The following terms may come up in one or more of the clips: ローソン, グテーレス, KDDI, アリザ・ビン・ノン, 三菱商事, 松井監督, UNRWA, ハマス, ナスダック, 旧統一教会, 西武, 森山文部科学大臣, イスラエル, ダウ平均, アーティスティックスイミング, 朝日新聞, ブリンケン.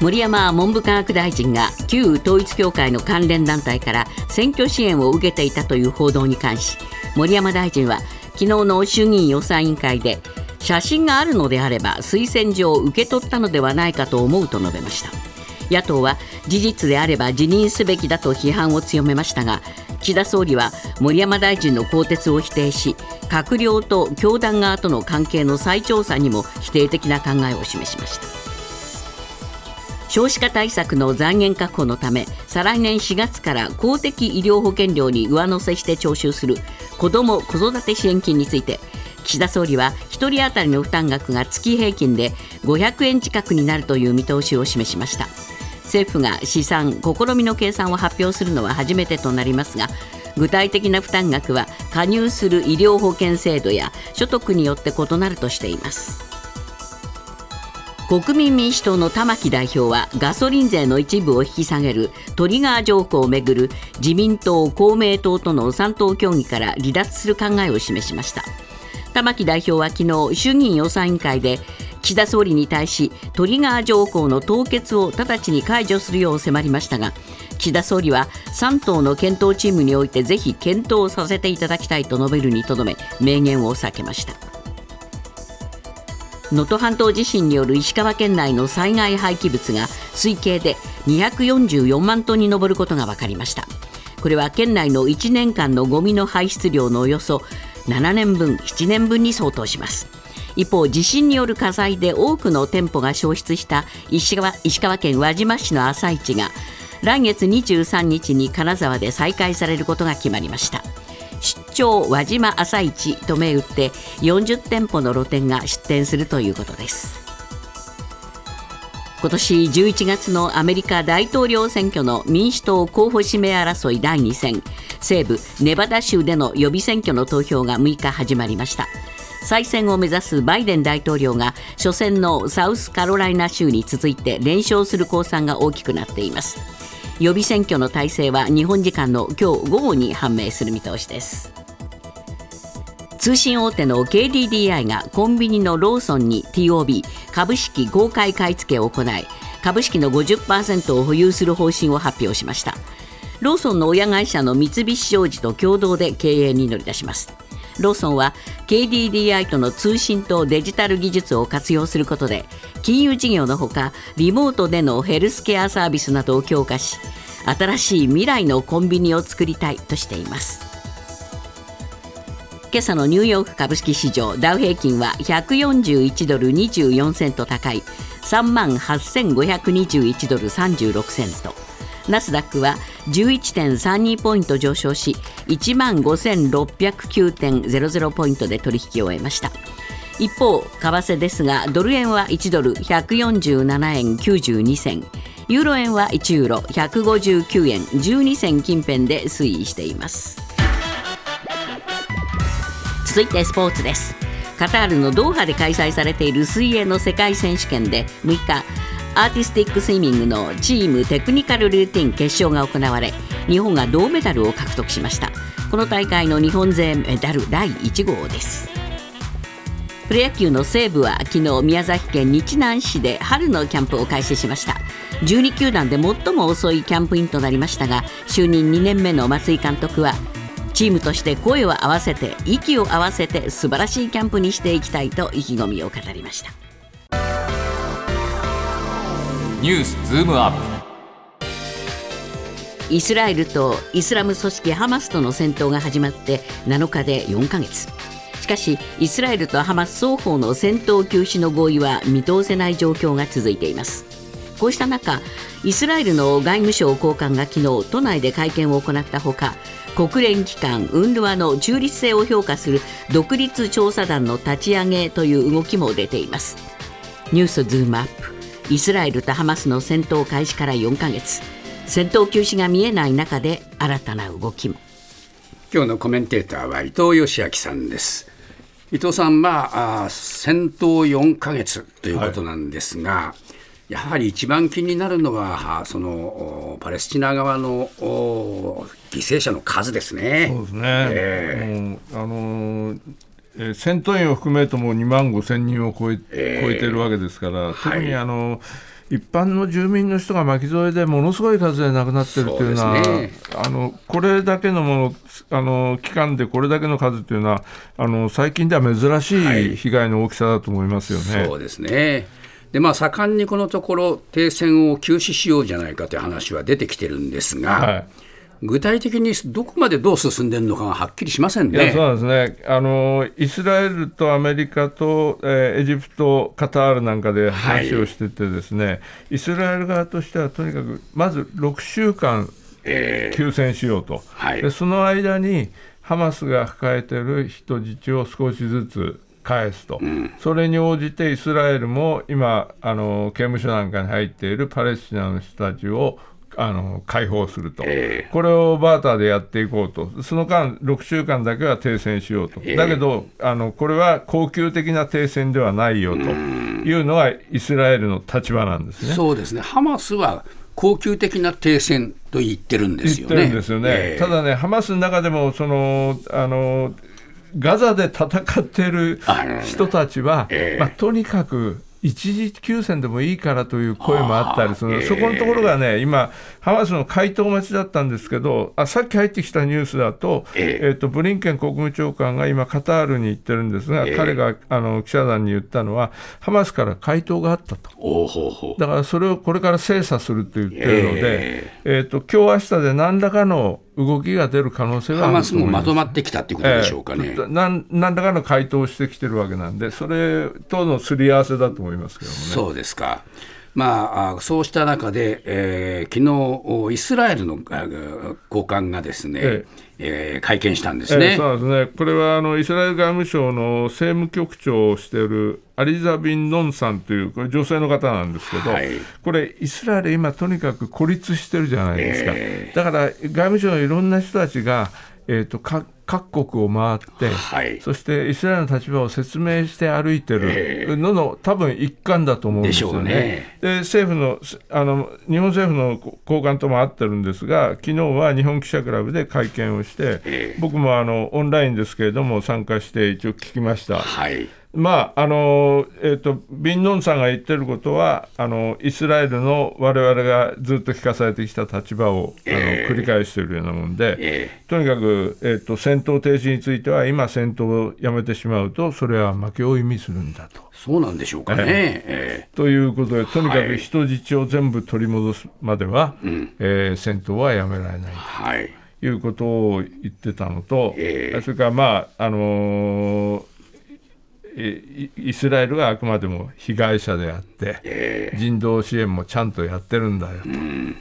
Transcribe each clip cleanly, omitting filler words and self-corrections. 森山文部科学大臣が旧統一教会の関連団体から選挙支援を受けていたという報道に関し、森山大臣は昨日の衆議院予算委員会で、写真があるのであれば推薦状を受け取ったのではないかと思うと述べました。野党は事実であれば辞任すべきだと批判を強めましたが、岸田総理は森山大臣の更迭を否定し、閣僚と教団側との関係の再調査にも否定的な考えを示しました。少子化対策の財源確保のため、再来年4月から公的医療保険料に上乗せして徴収する子ども・子育て支援金について、岸田総理は1人当たりの負担額が月平均で500円近くになるという見通しを示しました。政府が試算・試みの計算を発表するのは初めてとなりますが、具体的な負担額は加入する医療保険制度や所得によって異なるとしています。国民民主党の玉木代表は、ガソリン税の一部を引き下げるトリガー条項をめぐる自民党・公明党との3党協議から離脱する考えを示しました。玉木代表は昨日、衆議院予算委員会で岸田総理に対し、トリガー条項の凍結を直ちに解除するよう迫りましたが、岸田総理は3党の検討チームにおいてぜひ検討させていただきたいと述べるにとどめ、明言を避けました。能登半島地震による石川県内の災害廃棄物が推計で244万トンに上ることが分かりました。これは県内の1年間のゴミの排出量のおよそ7年分に相当します。一方、地震による火災で多くの店舗が焼失した石川県輪島市の朝市が来月23日に金沢で再開されることが決まりました。出張輪島朝市と銘打って40店舗の露店が出店するということです。今年11月のアメリカ大統領選挙の民主党候補指名争い第2戦、西部ネバダ州での予備選挙の投票が6日始まりました。再選を目指すバイデン大統領が初戦のサウスカロライナ州に続いて連勝する公算が大きくなっています。予備選挙の大勢は日本時間の今日午後に判明する見通しです。通信大手の KDDI がコンビニのローソンに TOB 株式公開買い付けを行い、株式の 50% を保有する方針を発表しました。ローソンの親会社の三菱商事と共同で経営に乗り出します。ローソンは KDDI との通信とデジタル技術を活用することで、金融事業のほかリモートでのヘルスケアサービスなどを強化し、新しい未来のコンビニを作りたいとしています。今朝のニューヨーク株式市場、ダウ平均は141ドル24セント高い 38,521 ドル36セント、ナスダックは 11.32 ポイント上昇し 15,609.00 ポイントで取引を終えました。一方、為替ですが、ドル円は1ドル147円92銭、ユーロ円は1ユーロ159円12銭近辺で推移しています。続いてスポーツです。カタールのドーハで開催されている水泳の世界選手権で6日、アーティスティックスイミングのチームテクニカルルーティン決勝が行われ、日本が銅メダルを獲得しました。この大会の日本勢メダル第1号です。プロ野球の西武は昨日、宮崎県日南市で春のキャンプを開始しました。12球団で最も遅いキャンプインとなりましたが、就任2年目の松井監督は、チームとして声を合わせて息を合わせて素晴らしいキャンプにしていきたいと意気込みを語りました。ニュースズームアップ。イスラエルとイスラム組織ハマスとの戦闘が始まって7日で4ヶ月。しかし、イスラエルとハマス双方の戦闘休止の合意は見通せない状況が続いています。こうした中、イスラエルの外務省高官が昨日都内で会見を行ったほか、国連機関UNRWAの中立性を評価する独立調査団の立ち上げという動きも出ています。ニュースズームアップ。イスラエルとハマスの戦闘開始から4ヶ月、戦闘休止が見えない中で新たな動きも。今日のコメンテーターは伊藤義明さんです。伊藤さん、戦闘4ヶ月ということなんですが、やはり一番気になるのはそのパレスチナ側の犠牲者の数ですね。そうですね、戦闘員を含めるともう2万5千人を超えているわけですから、特に一般の住民の人が巻き添えでものすごい数で亡くなってるというのは、これだけのもの、期間でこれだけの数というのは最近では珍しい被害の大きさだと思いますよね、はい、そうですね。で、盛んにこのところ停戦を休止しようじゃないかという話は出てきてるんですが、はい、具体的にどこまでどう進んでるのかがはっきりしませんね。いや、そうですね。イスラエルとアメリカと、エジプト、カタールなんかで話をしててですね、はい、イスラエル側としてはとにかくまず6週間休戦しようと、はい、でその間にハマスが抱えている人質を少しずつ返すと、うん、それに応じてイスラエルも今刑務所なんかに入っているパレスチナの人たちを解放すると、これをバーターでやっていこうと、その間6週間だけは停戦しようと、だけどこれは恒久的な停戦ではないよというのがイスラエルの立場なんですね。そうですね。ハマスは恒久的な停戦と言ってるんですよね。言ってるんですよね、ただね、ハマスの中でもガザで戦っている人たちは、とにかく一時休戦でもいいからという声もあったりする、そこのところがね、今ハマスの回答待ちだったんですけど、さっき入ってきたニュースだと、ブリンケン国務長官が今カタールに行ってるんですが、彼が記者団に言ったのはハマスから回答があったと、だからそれをこれから精査すると言ってるので、今日明日で何らかの動きが出る可能性はあると思います。ハマスもまとまってきたということでしょうかね。何らかの回答をしてきてるわけなんで、それとのすり合わせだと思いますけどもね。そうですか。そうした中で、昨日イスラエルの高官がですね、会見したんですね。そうですね。これはイスラエル外務省の政務局長をしているアリザ・ビン・ノンさんというこれ女性の方なんですけど、はい、これイスラエル今とにかく孤立してるじゃないですか、だから外務省のいろんな人たちが、各国を回って、はい、そしてイスラエルの立場を説明して歩いてるのの、多分一環だと思うんですよね。で、政府の、日本政府の高官とも会ってるんですが、昨日は日本記者クラブで会見をして、僕もオンラインですけれども参加して一応聞きました。はい。ビンノンさんが言ってることはイスラエルの我々がずっと聞かされてきた立場を、繰り返しているようなもんで、とにかく、戦闘停止については今戦闘をやめてしまうとそれは負けを意味するんだと。そうなんでしょうかね、ということで、とにかく人質を全部取り戻すまでは、戦闘はやめられないと、いうことを言ってたのと、それからイスラエルはあくまでも被害者であって、人道支援もちゃんとやってるんだよと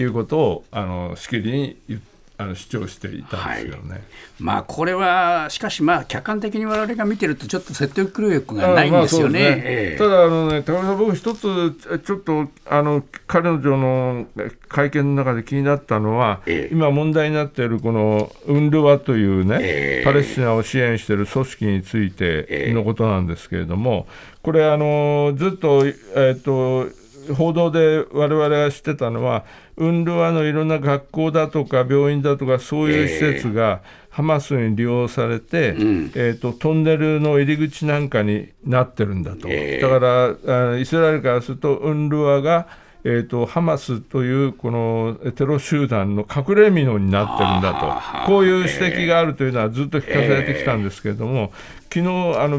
いうことを、しきりに主張していたんですけどね、これはしかし、客観的に我々が見てるとちょっと説得力がないんですよね。ただ高橋さん、僕一つちょっと彼女の会見の中で気になったのは、今問題になっているこのUNRWAというね、パレスチナを支援している組織についてのことなんですけれども、これずっと報道で我々が知ってたのは、UNRWAのいろんな学校だとか病院だとかそういう施設がハマスに利用されて、トンネルの入り口なんかになってるんだと、だからイスラエルからするとUNRWAが、ハマスというこのテロ集団の隠れ蓑になってるんだと、こういう指摘があるというのはずっと聞かされてきたんですけれども、昨日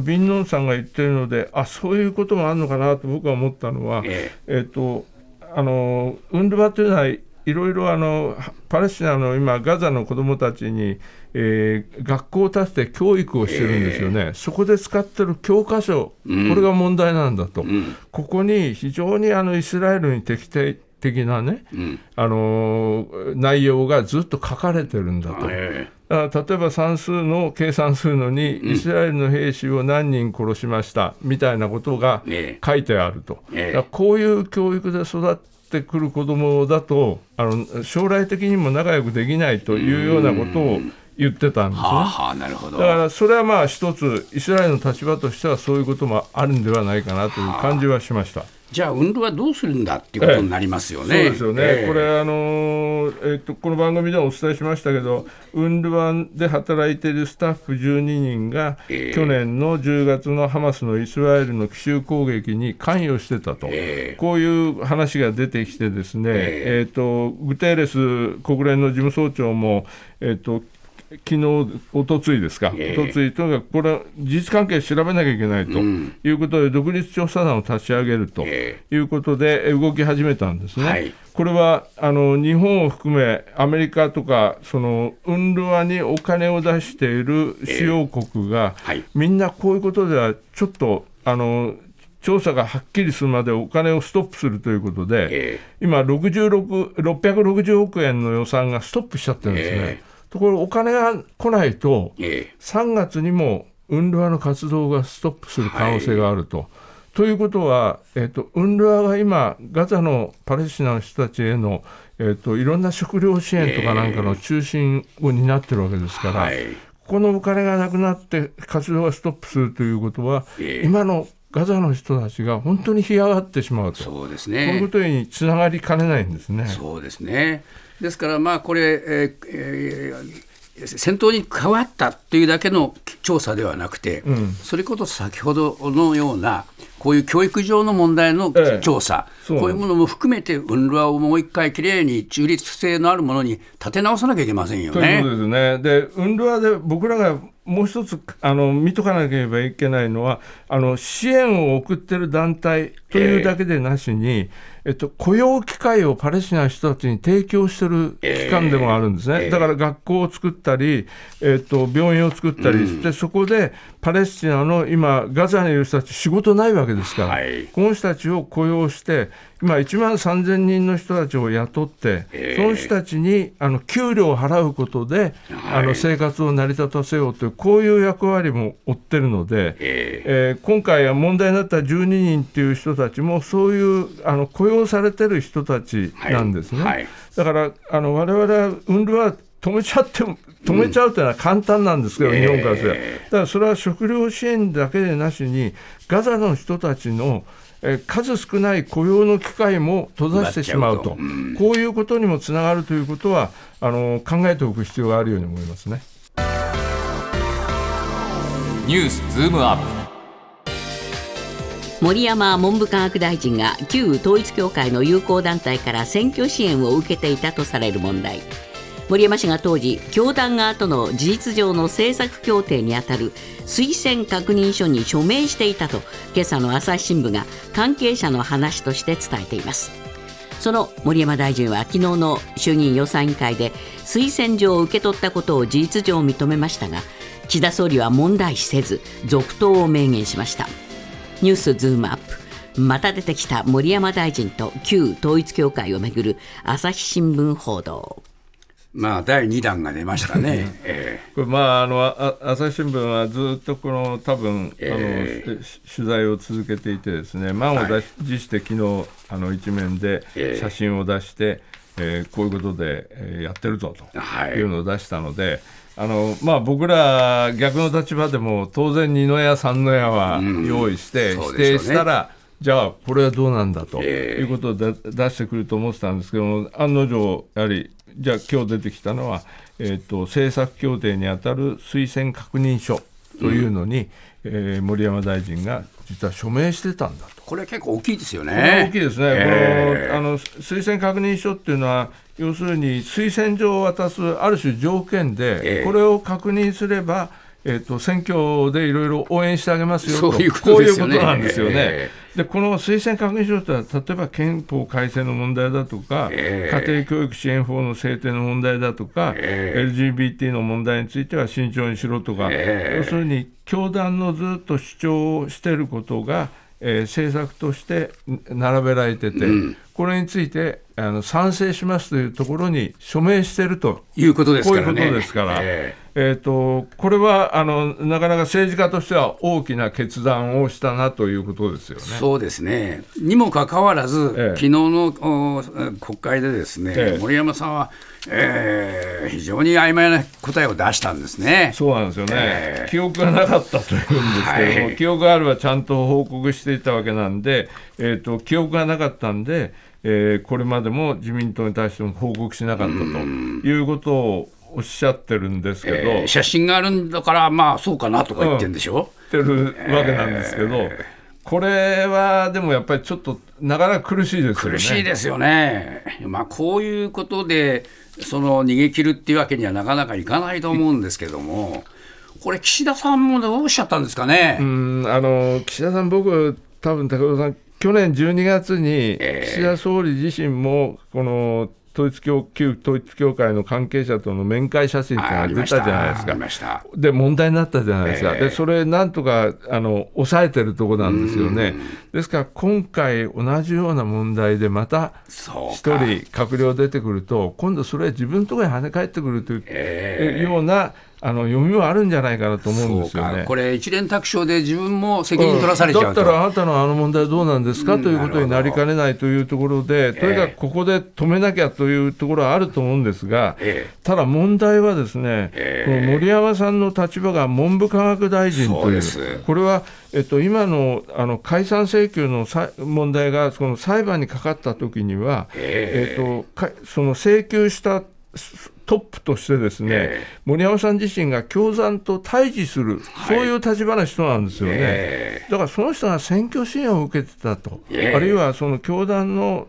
ビンノンさんが言ってるので、そういうこともあるのかなと僕は思ったのは、UNRWAというのはいろいろパレスチナの今ガザの子どもたちに、学校を建てて教育をしてるんですよね、そこで使ってる教科書、これが問題なんだと、ここに非常にイスラエルに敵的なね、内容がずっと書かれてるんだと、例えば算数の計算するのに、イスラエルの兵士を何人殺しましたみたいなことが書いてあると、こういう教育で育ってくる子どもだと将来的にも仲良くできないというようなことを言ってたんですね。なるほど。だからそれは一つイスラエルの立場としてはそういうこともあるんではないかなという感じはしました。じゃあ運動はどうするんだっていうことになりますよね。そうですよね、これこの番組でもお伝えしましたけど、運動で働いているスタッフ12人が、去年の10月のハマスのイスラエルの奇襲攻撃に関与してたと、こういう話が出てきてですね、グテーレス国連の事務総長も、昨日、おとついですか、おとつい、とにかくこれは事実関係調べなきゃいけないということで、独立調査団を立ち上げるということで動き始めたんですね。はい、これは日本を含めアメリカとかそのUNRWAにお金を出している主要国が、みんなこういうことではちょっと調査がはっきりするまでお金をストップするということで、今660億円の予算がストップしちゃってるんですね。ところお金が来ないと、3月にもUNRWAの活動がストップする可能性があると、ということは、UNRWAが今ガザのパレスチナの人たちへの、いろんな食料支援とかなんかの中心を担ってるわけですから、ここのお金がなくなって活動がストップするということは、今のガザの人たちが本当に干上がってしまうと、そうですね、こういうことにつながりかねないんですね。そうですね。ですからまあこれ、戦闘に変わったというだけの調査ではなくて、それこそ先ほどのようなこういう教育上の問題の調査、こういうものも含めてUNRWAをもう一回きれいに中立性のあるものに立て直さなきゃいけませんよね。ということですね。でUNRWAで僕らがもう一つ見とかなければいけないのは、支援を送ってる団体というだけでなしに、雇用機会をパレスチナの人たちに提供してる機関でもあるんですね。だから学校を作ったり、病院を作ったりして、そこでパレスチナの今ガザにいる人たち仕事ないわけですから、この人たちを雇用して今1万3000人の人たちを雇って、その人たちに給料を払うことで、生活を成り立たせようというこういう役割も負ってるので、今回は問題になった12人という人たちもそういう雇用されてる人たちなんですね。だから我々はUNRWA止めちゃうというのは簡単なんですけど、日本からすれば、だからそれは食料支援だけでなしにガザの人たちの数少ない雇用の機会も閉ざしてしまうと、こういうことにもつながるということは考えておく必要があるように思いますね。ニュースズームアップ。森山文部科学大臣が旧統一教会の友好団体から選挙支援を受けていたとされる問題。森山氏が当時教団側との事実上の政策協定にあたる推薦確認書に署名していたと今朝の朝日新聞が関係者の話として伝えています。その森山大臣は昨日の衆議院予算委員会で推薦状を受け取ったことを事実上認めましたが、岸田総理は問題視せず続投を明言しました。ニュースズームアップ、また出てきた森山大臣と旧統一教会をめぐる朝日新聞報道。第2弾が出ましたね。これ朝日新聞はずっとこの多分取材を続けていてですね、満を持して昨日一面で写真を出して、こういうことで、やってるぞというのを出したので、僕ら逆の立場でも当然二の矢三の矢は用意して、否定したらじゃあこれはどうなんだということを出してくると思ってたんですけども、案の定やはりじゃあ今日出てきたのは、政策協定にあたる推薦確認書というのに、森山大臣が実は署名してたんだと。これは結構大きいですよね。これは大きいですね。推薦確認書っていうのは要するに推薦状を渡すある種条件で、これを確認すれば、選挙でいろいろ応援してあげますよと、そういうことですよね。こういうことなんですよね。でこの推薦確認書というのは例えば憲法改正の問題だとか、家庭教育支援法の制定の問題だとか、LGBT の問題については慎重にしろとか、要するに教団のずっと主張をしていることが政策として並べられてて、これについて賛成しますというところに署名しているということですからね。こういうことですから、これはなかなか政治家としては大きな決断をしたなということですよね。そうですね。にもかかわらず、昨日の国会でですね、森山さんは、非常に曖昧な答えを出したんですね。そうなんですよね、記憶がなかったというんですけども、はい、記憶があればちゃんと報告していたわけなんで、記憶がなかったんで、これまでも自民党に対しても報告しなかったということをおっしゃってるんですけど、写真があるんだからまあそうかなとか言ってるんでしょ、言ってるわけなんですけど、これはでもやっぱりちょっとなかなか苦しいですよね。苦しいですよね。まあ、こういうことでその逃げ切るっていうわけにはなかなかいかないと思うんですけども、これ岸田さんもどうしちゃったんですかね。岸田さん、僕多分高田さん去年12月に岸田総理自身もこの旧統一教会の関係者との面会写真というのが出たじゃないですか。ありました。で問題になったじゃないですか。でそれなんとか抑えてるとこなんですよね。ですから今回同じような問題でまた一人閣僚出てくると、今度それ自分のところに跳ね返ってくるという、ような読みはあるんじゃないかなと思うんですよね。これ一連卓上で自分も責任取らされちゃうと、だったらあなたの問題どうなんですか、ということになりかねないというところで、とにかくここで止めなきゃというところはあると思うんですが、ただ問題はですね、この森山さんの立場が文部科学大臣という、これは今の解散請求の問題がその裁判にかかったときには、その請求したトップとしてですね、森山さん自身が共産と対峙する、そういう立場の人なんですよね。だからその人が選挙支援を受けてたと、あるいはその教団の、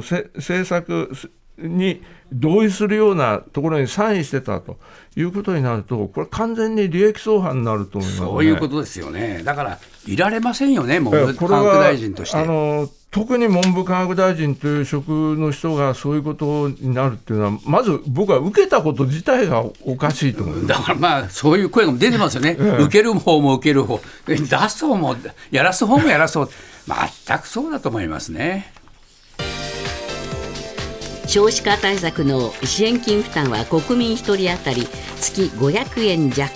政策に同意するようなところにサインしてたということになると、これ完全に利益相反になると思いますね。そういうことですよね。だからいられませんよね、文部科学大臣として。特に文部科学大臣という職の人がそういうことになるっていうのは、まず僕は受けたこと自体がおかしいと思います。だからまあそういう声が出てますよね。受ける方も受ける方、出す方もやらす方もやらす方全くそうだと思いますね。少子化対策の支援金負担は国民1人当たり月500円弱。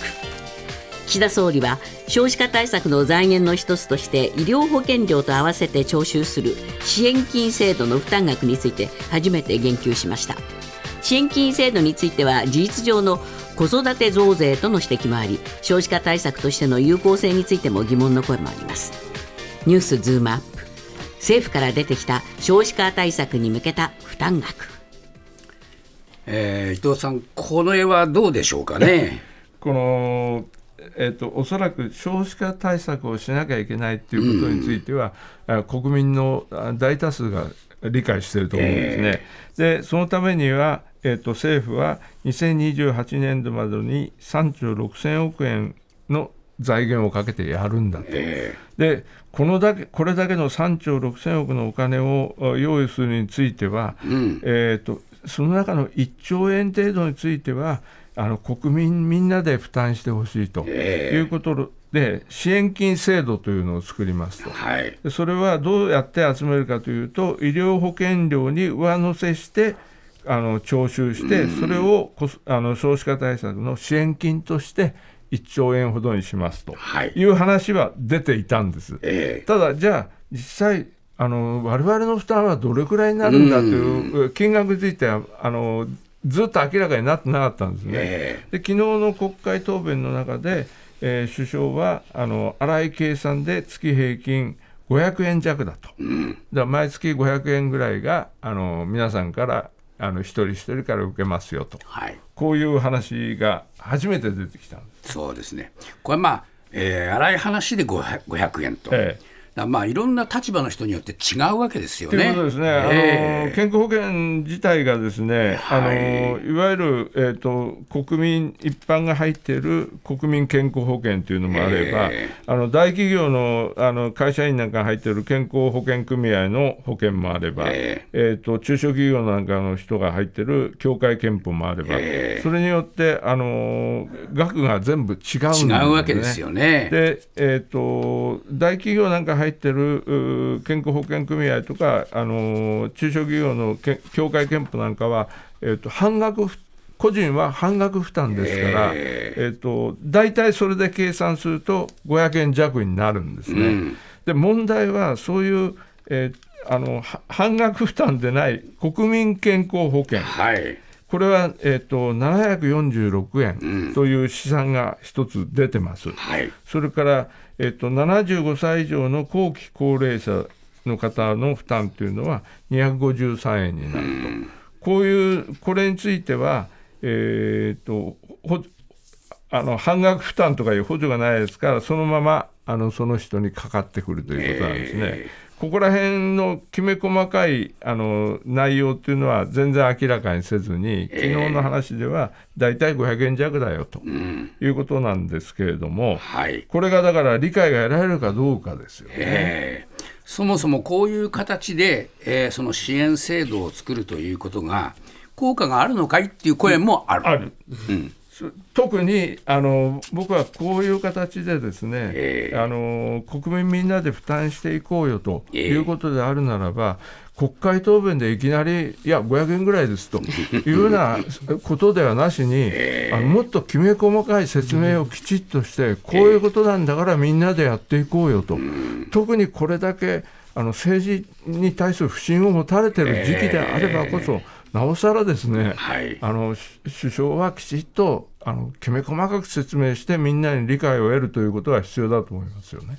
岸田総理は少子化対策の財源の一つとして医療保険料と合わせて徴収する支援金制度の負担額について初めて言及しました。支援金制度については事実上の子育て増税との指摘もあり、少子化対策としての有効性についても疑問の声もあります。ニュースズームアップ。政府から出てきた少子化対策に向けた負担額、伊藤さん、この絵はどうでしょうかね。このおそらく少子化対策をしなきゃいけないということについては、国民の大多数が理解していると思うんですね。でそのためには、政府は2028年度までに3兆6000億円の財源をかけてやるんだと、でこれだけの3兆6000億のお金を用意するについては、その中の1兆円程度については国民みんなで負担してほしいということで、支援金制度というのを作りますと、それはどうやって集めるかというと、医療保険料に上乗せして徴収して、それを少子化対策の支援金として1兆円ほどにしますという話は出ていたんです。ただじゃあ実際我々の負担はどれくらいになるんだという金額についてはずっと明らかになってなかったんですね。で昨日の国会答弁の中で、首相は粗い計算で月平均500円弱だと、だから毎月500円ぐらいが皆さんから一人一人から受けますよと、こういう話が初めて出てきたんです。そうですね。これまあ、粗い話で 500円と、まあ、いろんな立場の人によって違うわけですよね。ということですね。健康保険自体がですね、いわゆる、国民一般が入っている国民健康保険というのもあれば、大企業の、会社員なんかが入っている健康保険組合の保険もあれば、中小企業なんかの人が入っている協会健保もあれば、それによって額が全部違うんですね。違うわけですよね。で、大企業なんか入ってる健康保険組合とか、中小企業の協会憲法なんかは、半額個人は半額負担ですから、大体それで計算すると500円弱になるんですね、うん、で問題はそういう、半額負担でない国民健康保険、はい、これは、746円という試算が一つ出てます、うんはい、それから、75歳以上の後期高齢者の方の負担というのは253円になると、うん、これについては、半額負担とかいう補助がないですから、そのままその人にかかってくるということなんですね、ここら辺のきめ細かい内容というのは全然明らかにせずに、昨日の話ではだいたい500円弱だよということなんですけれども、はい、これがだから理解が得られるかどうかですよね、そもそもこういう形で、その支援制度を作るということが効果があるのかいっていう声もある、うん特に僕はこういう形でですね、国民みんなで負担していこうよということであるならば、国会答弁でいきなりいや500円ぐらいですというようなことではなしに、もっときめ細かい説明をきちっとして、こういうことなんだからみんなでやっていこうよと、特にこれだけ政治に対する不信を持たれている時期であればこそ、なおさらですね、はい、首相はきちっときめ細かく説明してみんなに理解を得るということが必要だと思いますよね。